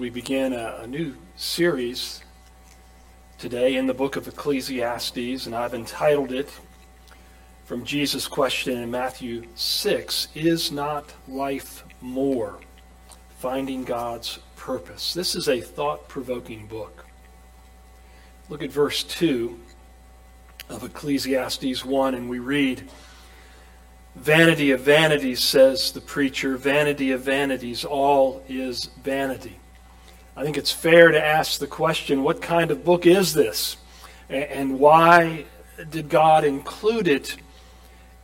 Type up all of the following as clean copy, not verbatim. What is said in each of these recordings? we begin a new series today in the book of Ecclesiastes, and I've entitled it, from Jesus' question in Matthew 6, Is Not Life More? Finding God's Purpose. This is a thought-provoking book. Look at verse 2 of Ecclesiastes 1, and we read, Vanity of vanities, says the preacher, vanity of vanities, all is vanity. I think it's fair to ask the question, what kind of book is this? And why did God include it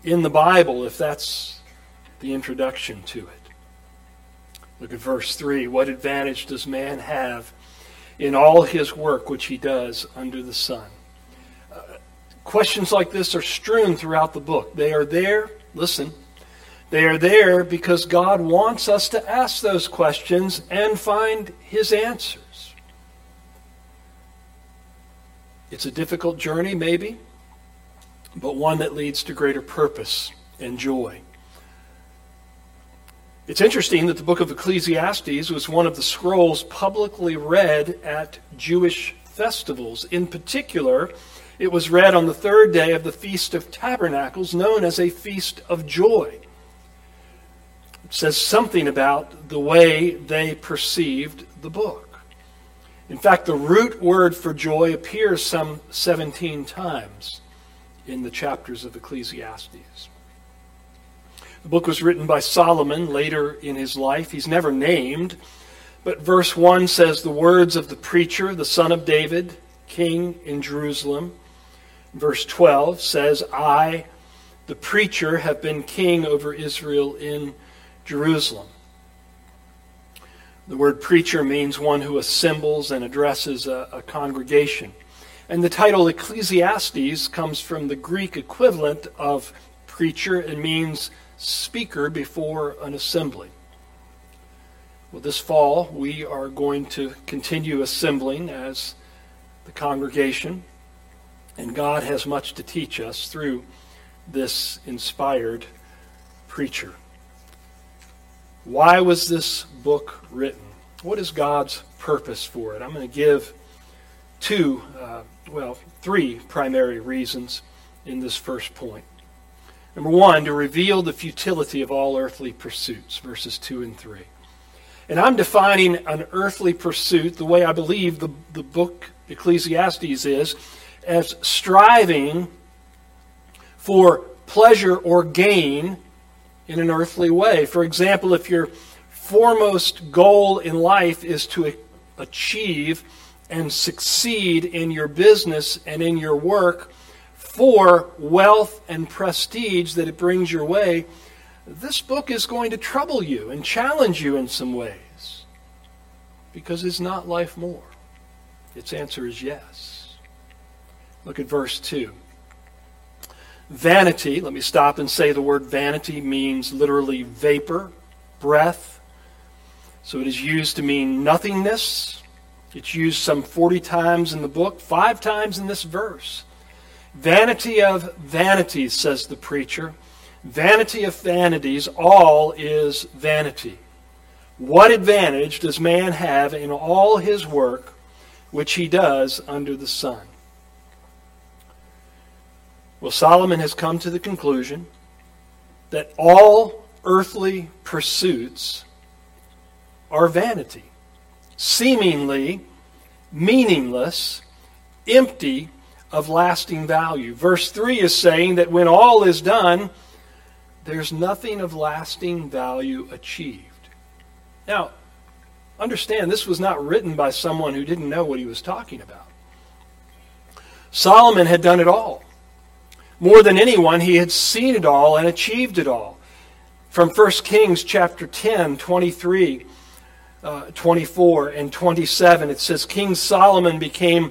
in the Bible if that's the introduction to it? Look at verse 3. What advantage does man have in all his work which he does under the sun? Questions like this are strewn throughout the book. They are there. Listen, they are there because God wants us to ask those questions and find His answers. It's a difficult journey, maybe, but one that leads to greater purpose and joy. It's interesting that the book of Ecclesiastes was one of the scrolls publicly read at Jewish festivals. In particular, it was read on the third day of the Feast of Tabernacles, known as a Feast of Joy. It says something about the way they perceived the book. In fact, the root word for joy appears some 17 times in the chapters of Ecclesiastes. The book was written by Solomon later in his life. He's never named, but verse 1 says, The words of the preacher, the son of David, king in Jerusalem. Verse 12 says, I, the preacher, have been king over Israel in Jerusalem. The word preacher means one who assembles and addresses a congregation. And the title Ecclesiastes comes from the Greek equivalent of preacher and means speaker before an assembly. Well, this fall, we are going to continue assembling as the congregation, and God has much to teach us through this inspired preacher. Why was this book written? What is God's purpose for it? I'm going to give three primary reasons in this first point. Number one, to reveal the futility of all earthly pursuits, verses 2 and 3. And I'm defining an earthly pursuit the way I believe the book Ecclesiastes is, as striving for pleasure or gain in an earthly way. For example, if your foremost goal in life is to achieve and succeed in your business and in your work for wealth and prestige that it brings your way, this book is going to trouble you and challenge you in some ways, because it's not life more. Its answer is yes. Look at verse 2. Vanity, let me stop and say the word vanity means literally vapor, breath. So it is used to mean nothingness. It's used some 40 times in the book, 5 times in this verse. Vanity of vanities, says the preacher. Vanity of vanities, all is vanity. What advantage does man have in all his work which he does under the sun? Well, Solomon has come to the conclusion that all earthly pursuits are vanity, seemingly meaningless, empty of lasting value. Verse 3 is saying that when all is done, there's nothing of lasting value achieved. Now, understand, this was not written by someone who didn't know what he was talking about. Solomon had done it all. More than anyone, he had seen it all and achieved it all. From 1 Kings chapter 10, 23, 24, and 27, it says, King Solomon became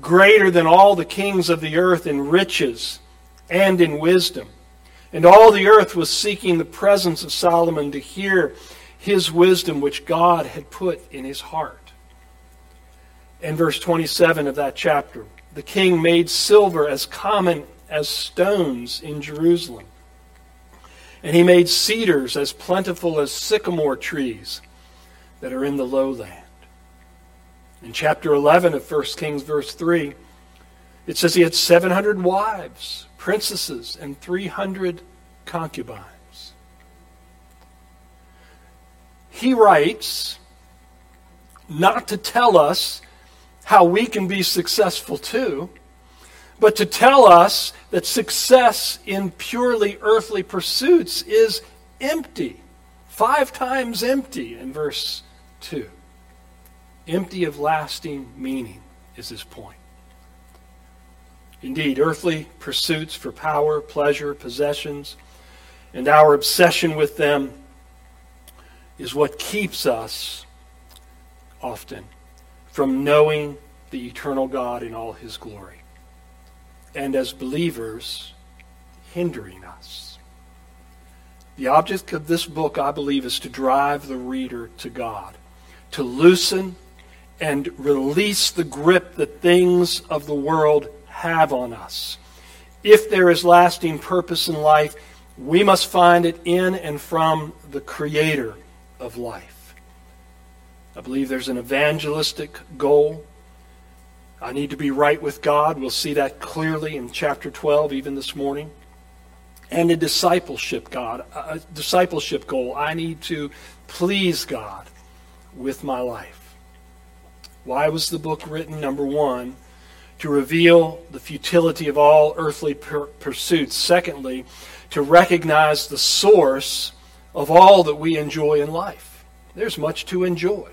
greater than all the kings of the earth in riches and in wisdom. And all the earth was seeking the presence of Solomon to hear his wisdom which God had put in his heart. And verse 27 of that chapter, the king made silver as common as stones in Jerusalem. And he made cedars as plentiful as sycamore trees that are in the lowland. In chapter 11 of 1 Kings, verse 3, it says he had 700 wives, princesses, and 300 concubines. He writes not to tell us how we can be successful too, but to tell us that success in purely earthly pursuits is empty, 5 times empty in verse 2. Empty of lasting meaning is his point. Indeed, earthly pursuits for power, pleasure, possessions, and our obsession with them is what keeps us often from knowing the eternal God in all his glory, and as believers, hindering us. The object of this book, I believe, is to drive the reader to God, to loosen and release the grip that things of the world have on us. If there is lasting purpose in life, we must find it in and from the Creator of life. I believe there's an evangelistic goal. I need to be right with God. We'll see that clearly in chapter 12, even this morning. And a discipleship goal. I need to please God with my life. Why was the book written? Number one, to reveal the futility of all earthly pursuits. Secondly, to recognize the source of all that we enjoy in life. There's much to enjoy.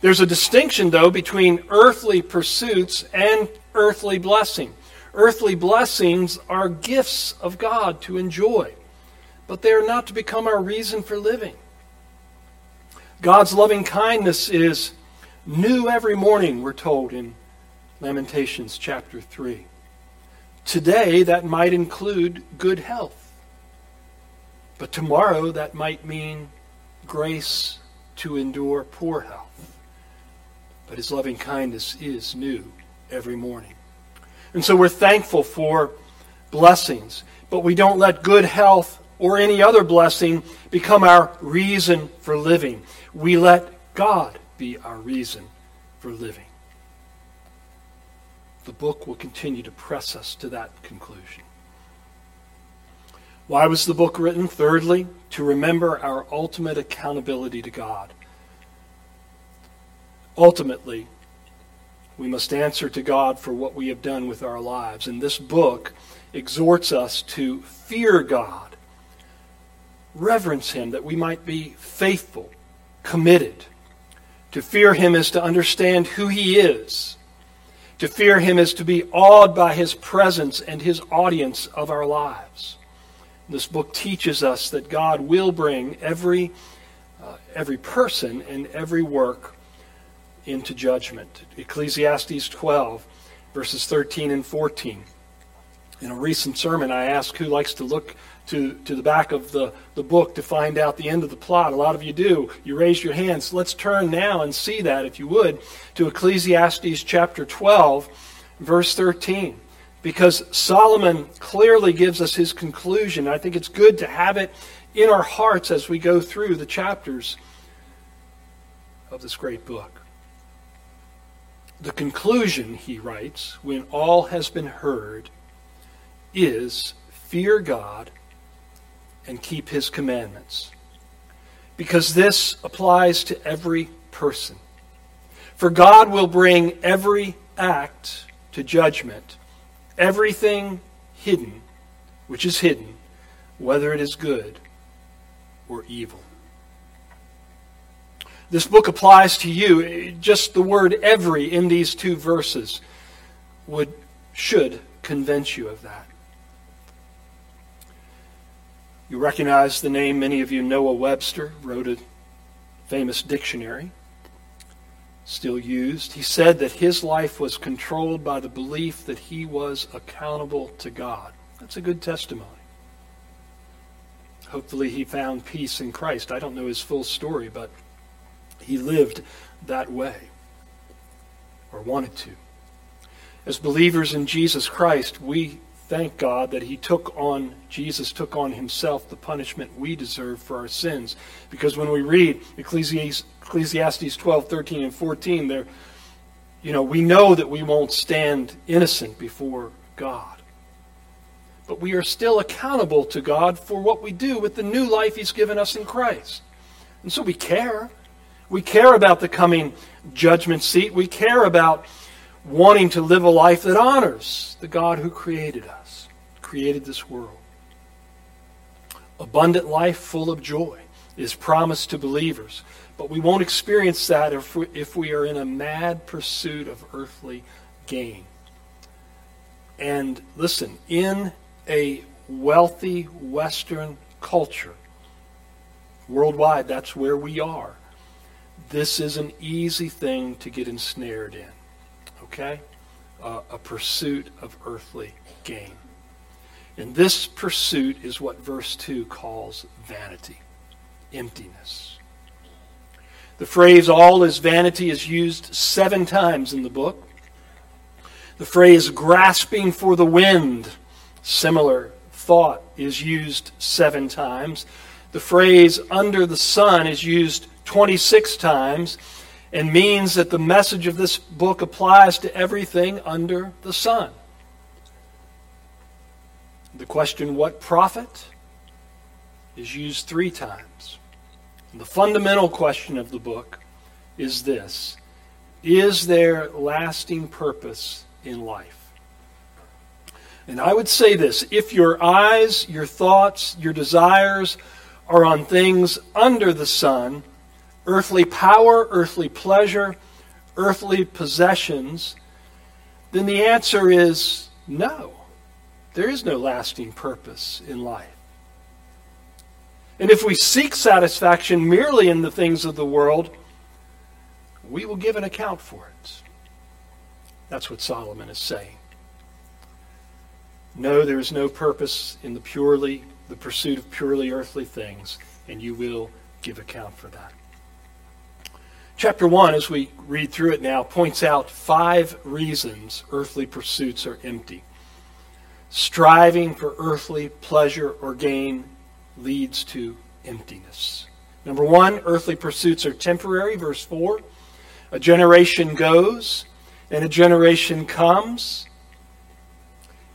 There's a distinction, though, between earthly pursuits and earthly blessing. Earthly blessings are gifts of God to enjoy, but they are not to become our reason for living. God's loving kindness is new every morning, we're told in Lamentations chapter 3. Today, that might include good health. But tomorrow, that might mean grace to endure poor health. But his loving kindness is new every morning. And so we're thankful for blessings, but we don't let good health or any other blessing become our reason for living. We let God be our reason for living. The book will continue to press us to that conclusion. Why was the book written? Thirdly, to remember our ultimate accountability to God. Ultimately, we must answer to God for what we have done with our lives. And this book exhorts us to fear God, reverence him, that we might be faithful, committed. To fear him is to understand who he is. To fear him is to be awed by his presence and his audience of our lives. This book teaches us that God will bring every person and every work into judgment. Ecclesiastes 12, verses 13 and 14. In a recent sermon, I asked who likes to look to the back of the book to find out the end of the plot. A lot of you do. You raise your hands. Let's turn now and see that, if you would, to Ecclesiastes chapter 12, verse 13. Because Solomon clearly gives us his conclusion. I think it's good to have it in our hearts as we go through the chapters of this great book. The conclusion, he writes, when all has been heard, is fear God and keep his commandments, because this applies to every person. For God will bring every act to judgment, everything hidden, which is hidden, whether it is good or evil. This book applies to you. Just the word every in these 2 verses should convince you of that. You recognize the name, many of you. Noah Webster wrote a famous dictionary, still used. He said that his life was controlled by the belief that he was accountable to God. That's a good testimony. Hopefully he found peace in Christ. I don't know his full story, but he lived that way, or wanted to. As believers in Jesus Christ, we thank God that Jesus took on himself the punishment we deserve for our sins. Because when we read Ecclesiastes 12, 13, and 14, there you know, we know that we won't stand innocent before God. But we are still accountable to God for what we do with the new life He's given us in Christ. And so we care. We care about the coming judgment seat. We care about wanting to live a life that honors the God who created us, created this world. Abundant life full of joy is promised to believers, but we won't experience that if we are in a mad pursuit of earthly gain. And listen, in a wealthy Western culture, worldwide, that's where we are. This is an easy thing to get ensnared in. Okay? A pursuit of earthly gain. And this pursuit is what verse 2 calls vanity, emptiness. The phrase "all is vanity" is used 7 times in the book. The phrase "grasping for the wind," similar thought, is used 7 times. The phrase "under the sun" is used 26 times and means that the message of this book applies to everything under the sun. The question "what profit" is used 3 times. And the fundamental question of the book is this: is there lasting purpose in life? And I would say this: if your eyes, your thoughts, your desires are on things under the sun, earthly power, earthly pleasure, earthly possessions, then the answer is no. There is no lasting purpose in life. And if we seek satisfaction merely in the things of the world, we will give an account for it. That's what Solomon is saying. No, there is no purpose in the pursuit of purely earthly things, and you will give account for that. Chapter 1, as we read through it now, points out 5 reasons earthly pursuits are empty. Striving for earthly pleasure or gain leads to emptiness. Number 1, earthly pursuits are temporary. Verse 4, a generation goes and a generation comes,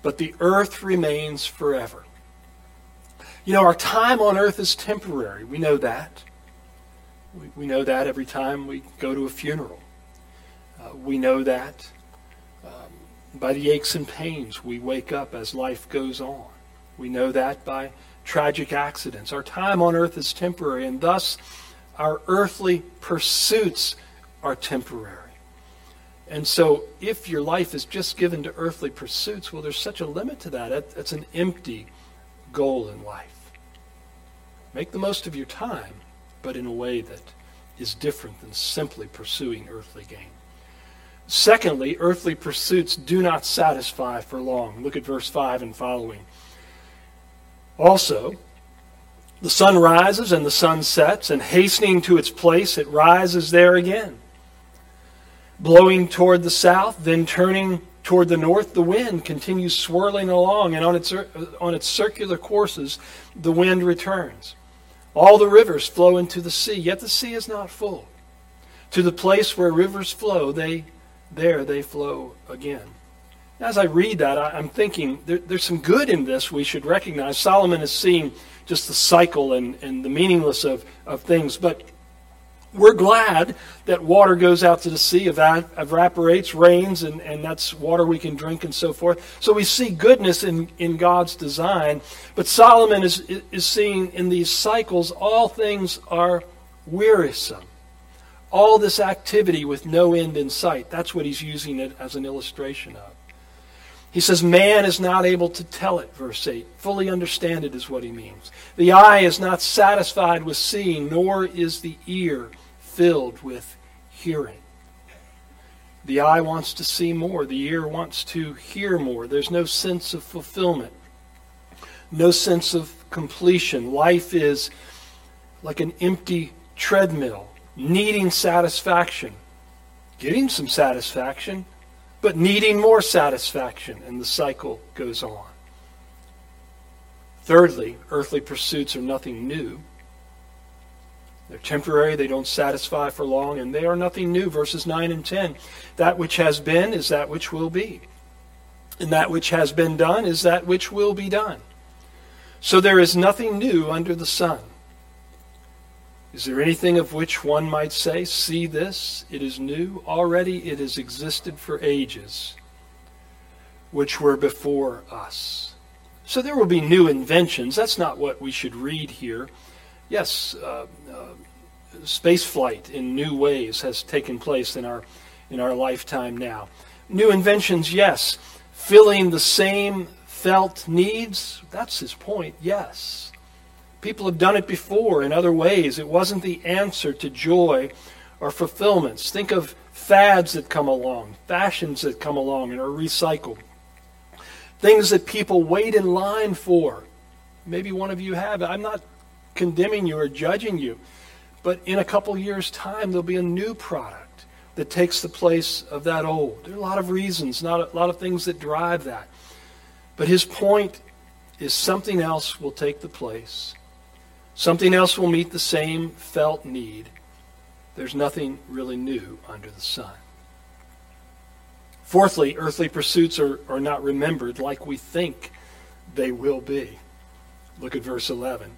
but the earth remains forever. You know, our time on earth is temporary. We know that. We know that every time we go to a funeral. We know that by the aches and pains we wake up as life goes on. We know that by tragic accidents. Our time on earth is temporary, and thus our earthly pursuits are temporary. And so if your life is just given to earthly pursuits, well, there's such a limit to that. That's an empty goal in life. Make the most of your time, but in a way that is different than simply pursuing earthly gain. Secondly, earthly pursuits do not satisfy for long. Look at verse 5 and following. Also, the sun rises and the sun sets, and hastening to its place, it rises there again. Blowing toward the south, then turning toward the north, the wind continues swirling along, and on its circular courses, the wind returns. All the rivers flow into the sea, yet the sea is not full. To the place where rivers flow, they flow again. As I read that, I'm thinking there's some good in this we should recognize. Solomon is seeing just the cycle and the meaningless of things. But we're glad that water goes out to the sea, evaporates, rains, and that's water we can drink and so forth. So we see goodness in God's design. But Solomon is seeing in these cycles, all things are wearisome. All this activity with no end in sight. That's what he's using it as an illustration of. He says, man is not able to tell it, verse 8. Fully understand it is what he means. The eye is not satisfied with seeing, nor is the ear filled with hearing. The eye wants to see more. The ear wants to hear more. There's no sense of fulfillment. No sense of completion. Life is like an empty treadmill, needing satisfaction. Getting some satisfaction, but needing more satisfaction, and the cycle goes on. Thirdly, earthly pursuits are nothing new. They're temporary, they don't satisfy for long, and they are nothing new. Verses 9 and 10. That which has been is that which will be. And that which has been done is that which will be done. So there is nothing new under the sun. Is there anything of which one might say, see this, it is new? Already it has existed for ages, which were before us. So there will be new inventions. That's not what we should read here. Yes, space flight in new ways has taken place in our lifetime now. New inventions, yes. Filling the same felt needs, that's his point, yes. People have done it before in other ways. It wasn't the answer to joy or fulfillments. Think of fads that come along, fashions that come along and are recycled. Things that people wait in line for. Maybe one of you have it. I'm not condemning you or judging you. But in a couple years' time, there'll be a new product that takes the place of that old. There are a lot of reasons, not a lot of things that drive that. But his point is something else will take the place. Something else will meet the same felt need. There's nothing really new under the sun. Fourthly, earthly pursuits are not remembered like we think they will be. Look at verse 11.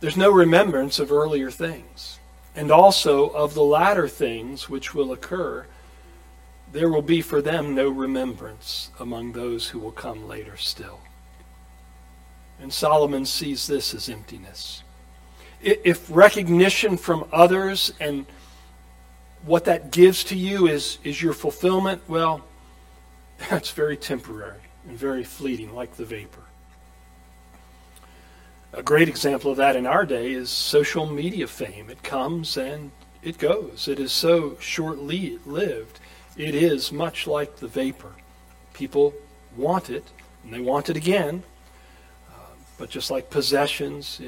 There's no remembrance of earlier things, and also of the latter things which will occur. There will be for them no remembrance among those who will come later still. And Solomon sees this as emptiness. If recognition from others and what that gives to you is your fulfillment, well, that's very temporary and very fleeting, like the vapor. A great example of that in our day is social media fame. It comes and it goes. It is so short-lived. It is much like the vapor. People want it, and they want it again. But just like possessions,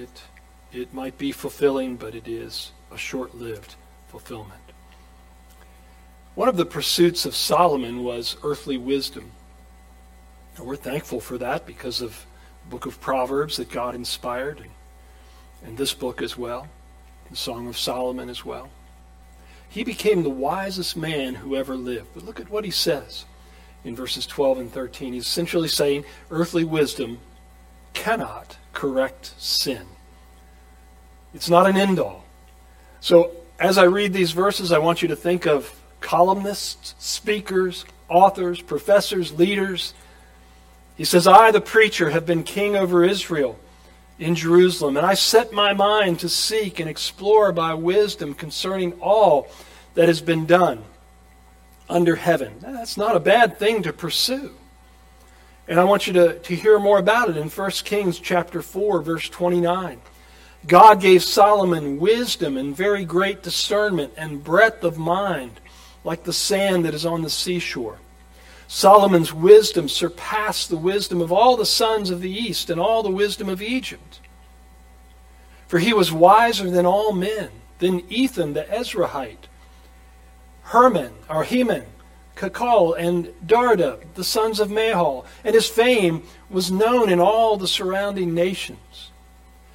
it might be fulfilling, but it is a short-lived fulfillment. One of the pursuits of Solomon was earthly wisdom. And we're thankful for that because of the book of Proverbs that God inspired, and this book as well, the Song of Solomon as well. He became the wisest man who ever lived. But look at what he says in verses 12 and 13. He's essentially saying earthly wisdom cannot correct sin. It's not an end-all. So as I read these verses, I want you to think of columnists, speakers, authors, professors, leaders. He says, I, the preacher, have been king over Israel in Jerusalem, and I set my mind to seek and explore by wisdom concerning all that has been done under heaven. Now, that's not a bad thing to pursue. And I want you to hear more about it in 1 Kings chapter 4, verse 29. God gave Solomon wisdom and very great discernment and breadth of mind, like the sand that is on the seashore. Solomon's wisdom surpassed the wisdom of all the sons of the east and all the wisdom of Egypt. For he was wiser than all men, than Ethan the Ezrahite, Heman, Chalcol, and Darda, the sons of Mahol, and his fame was known in all the surrounding nations.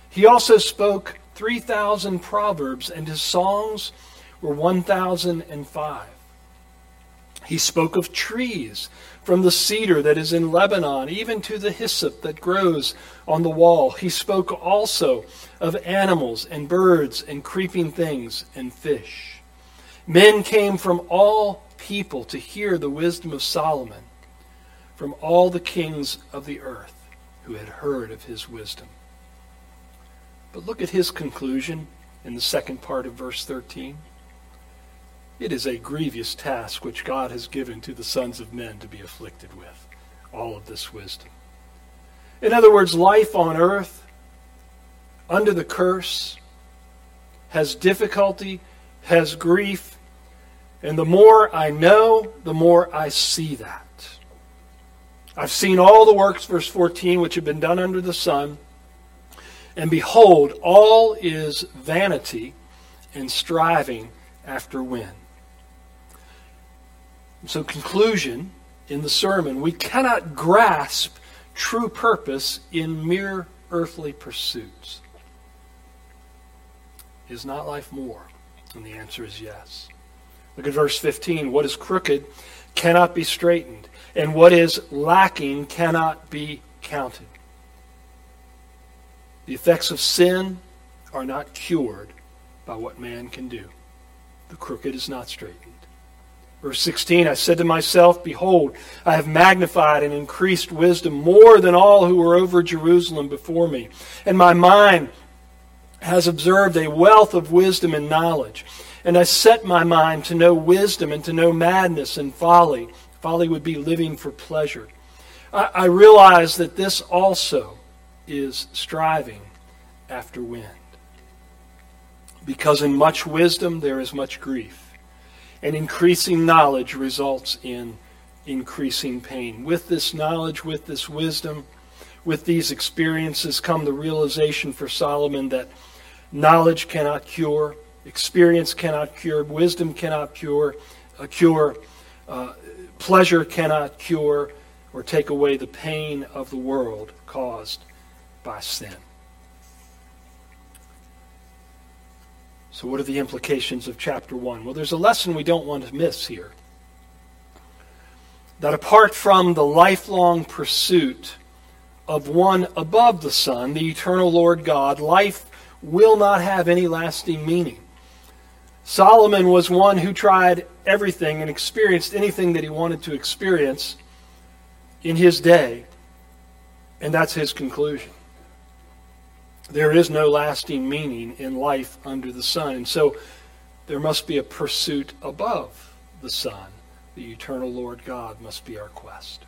He also spoke 3,000 proverbs, and his songs were 1,005. He spoke of trees, from the cedar that is in Lebanon, even to the hyssop that grows on the wall. He spoke also of animals and birds and creeping things and fish. Men came from all people to hear the wisdom of Solomon, from all the kings of the earth who had heard of his wisdom. But look at his conclusion in the second part of verse 13. It is a grievous task which God has given to the sons of men to be afflicted with, all of this wisdom. In other words, life on earth, under the curse, has difficulty, has grief, and the more I know, the more I see that. I've seen all the works, verse 14, which have been done under the sun, and behold, all is vanity and striving after wind. So conclusion in the sermon, we cannot grasp true purpose in mere earthly pursuits. Is not life more? And the answer is yes. Look at verse 15. What is crooked cannot be straightened, and what is lacking cannot be counted. The effects of sin are not cured by what man can do. The crooked is not straightened. Verse 16, I said to myself, behold, I have magnified and increased wisdom more than all who were over Jerusalem before me. And my mind has observed a wealth of wisdom and knowledge. And I set my mind to know wisdom and to know madness and folly. Folly would be living for pleasure. I realize that this also is striving after wind. Because in much wisdom there is much grief. And increasing knowledge results in increasing pain. With this knowledge, with this wisdom, with these experiences come the realization for Solomon that knowledge cannot cure, experience cannot cure, wisdom cannot cure, pleasure cannot cure or take away the pain of the world caused by sin. So what are the implications of chapter 1? Well, there's a lesson we don't want to miss here. That apart from the lifelong pursuit of one above the sun, the eternal Lord God, life will not have any lasting meaning. Solomon was one who tried everything and experienced anything that he wanted to experience in his day, and that's his conclusion. There is no lasting meaning in life under the sun. And so there must be a pursuit above the sun. The eternal Lord God must be our quest.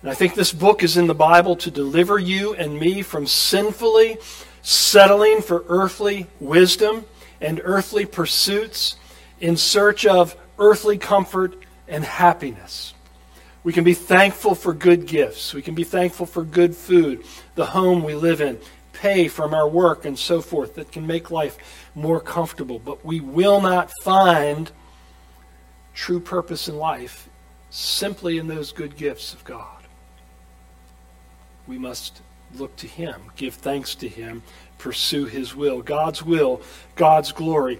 And I think this book is in the Bible to deliver you and me from sinfully settling for earthly wisdom and earthly pursuits in search of earthly comfort and happiness. We can be thankful for good gifts. We can be thankful for good food, the home we live in, pay from our work, and so forth that can make life more comfortable. But we will not find true purpose in life simply in those good gifts of God. We must look to Him, give thanks to Him, pursue His will. God's will, God's glory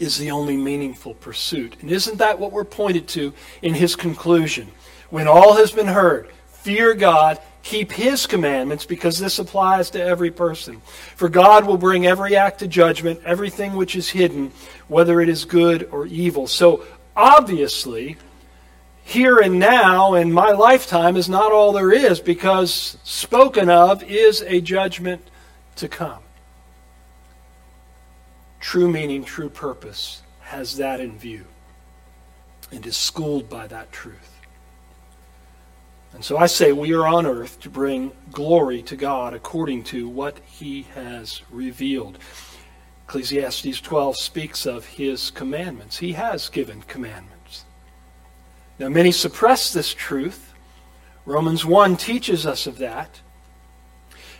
is the only meaningful pursuit. And isn't that what we're pointed to in his conclusion? When all has been heard, fear God, keep his commandments, because this applies to every person. For God will bring every act to judgment, everything which is hidden, whether it is good or evil. So obviously, here and now in my lifetime is not all there is, because spoken of is a judgment to come. True meaning, true purpose has that in view and is schooled by that truth. And so I say we are on earth to bring glory to God according to what He has revealed. Ecclesiastes 12 speaks of His commandments. He has given commandments. Now many suppress this truth. Romans 1 teaches us of that.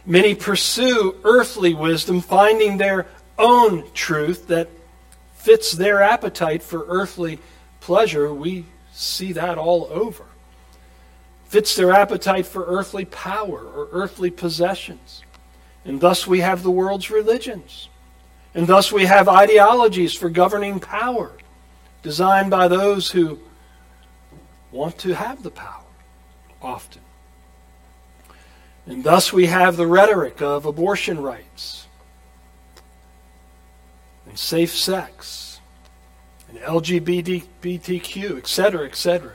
Many pursue earthly wisdom, finding their own truth that fits their appetite for earthly pleasure. We see that all over. Fits their appetite for earthly power or earthly possessions. And thus we have the world's religions. And thus we have ideologies for governing power designed by those who want to have the power, often. And thus we have the rhetoric of abortion rights, and safe sex, and LGBTQ, etc., etc.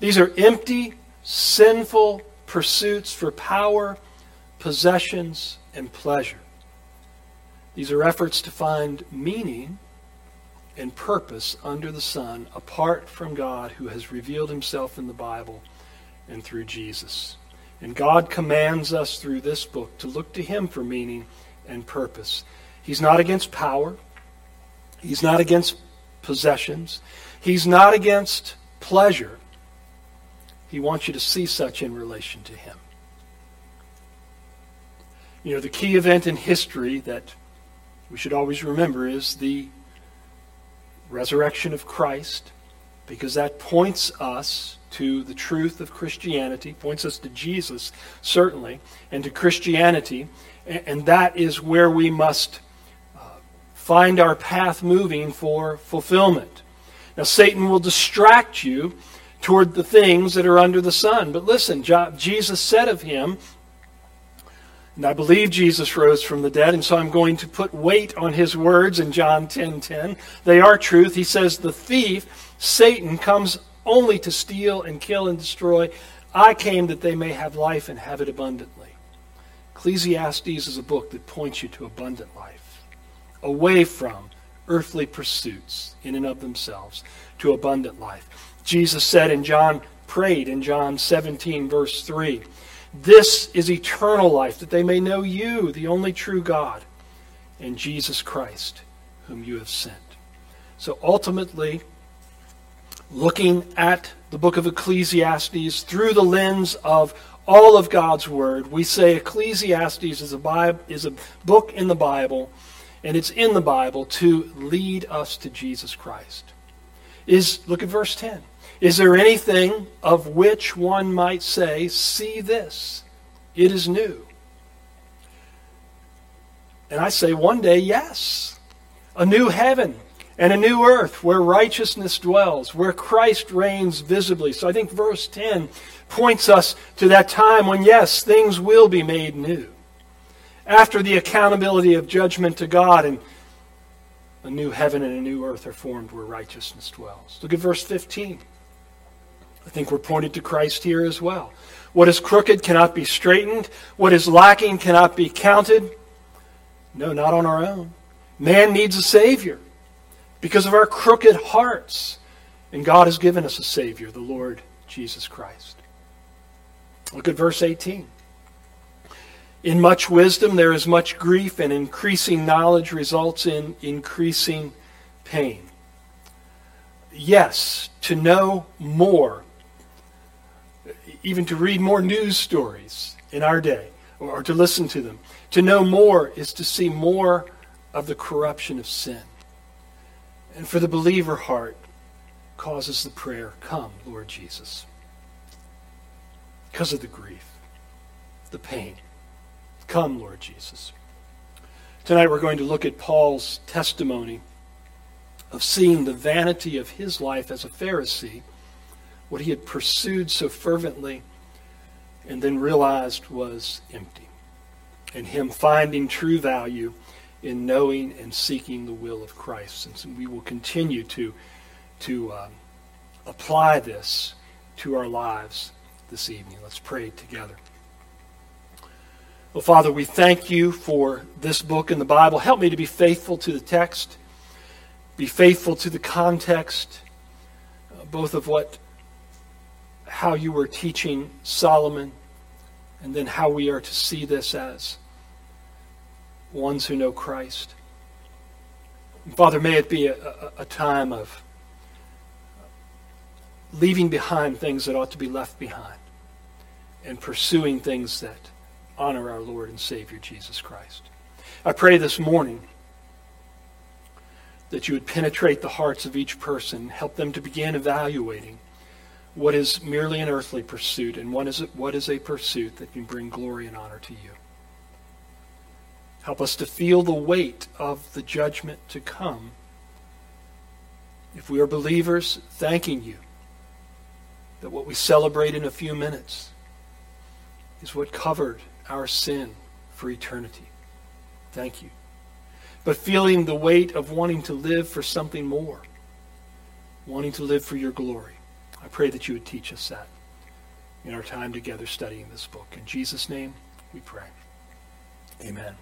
These are empty, sinful pursuits for power, possessions, and pleasure. These are efforts to find meaning and purpose under the sun, apart from God, who has revealed Himself in the Bible and through Jesus. And God commands us through this book to look to Him for meaning and purpose. He's not against power. He's not against possessions. He's not against pleasure. He wants you to see such in relation to Him. You know, the key event in history that we should always remember is the resurrection of Christ because that points us to the truth of Christianity, points us to Jesus, certainly, and to Christianity, and that is where we must find our path moving for fulfillment. Now, Satan will distract you toward the things that are under the sun, but listen, Jesus said of him, and I believe Jesus rose from the dead, and so I'm going to put weight on his words in John 10:10. They are truth. He says, the thief, Satan, comes only to steal and kill and destroy. I came that they may have life and have it abundantly. Ecclesiastes is a book that points you to abundant life, away from earthly pursuits in and of themselves, to abundant life. Jesus said in John, prayed in John 17, verse 3, this is eternal life, that they may know you, the only true God, and Jesus Christ, whom you have sent. So ultimately, looking at the book of Ecclesiastes through the lens of all of God's Word, we say Ecclesiastes is a book in the Bible, and it's in the Bible to lead us to Jesus Christ. Look at verse 10. Is there anything of which one might say, see this, it is new? And I say one day, yes. A new heaven and a new earth where righteousness dwells, where Christ reigns visibly. So I think verse 10 points us to that time when, yes, things will be made new. After the accountability of judgment to God, and a new heaven and a new earth are formed where righteousness dwells. Look at verse 15. I think we're pointed to Christ here as well. What is crooked cannot be straightened. What is lacking cannot be counted. No, not on our own. Man needs a Savior because of our crooked hearts. And God has given us a Savior, the Lord Jesus Christ. Look at verse 18. In much wisdom there is much grief, and increasing knowledge results in increasing pain. Yes, to know more, even to read more news stories in our day, or to listen to them. To know more is to see more of the corruption of sin. And for the believer heart, causes the prayer, come, Lord Jesus. Because of the grief, the pain. Come, Lord Jesus. Tonight we're going to look at Paul's testimony of seeing the vanity of his life as a Pharisee, what he had pursued so fervently and then realized was empty, and him finding true value in knowing and seeking the will of Christ. And so we will continue to apply this to our lives this evening. Let's pray together. Well, Father, we thank you for this book in the Bible. Help me to be faithful to the text, be faithful to the context, both of how you were teaching Solomon, and then how we are to see this as ones who know Christ. And Father, may it be a time of leaving behind things that ought to be left behind, and pursuing things that honor our Lord and Savior, Jesus Christ. I pray this morning that you would penetrate the hearts of each person, help them to begin evaluating what is merely an earthly pursuit and what is a pursuit that can bring glory and honor to you. Help us to feel the weight of the judgment to come. If we are believers, thanking you that what we celebrate in a few minutes is what covered our sin for eternity. Thank you. But feeling the weight of wanting to live for something more, wanting to live for your glory, I pray that you would teach us that in our time together studying this book. In Jesus' name we pray. Amen.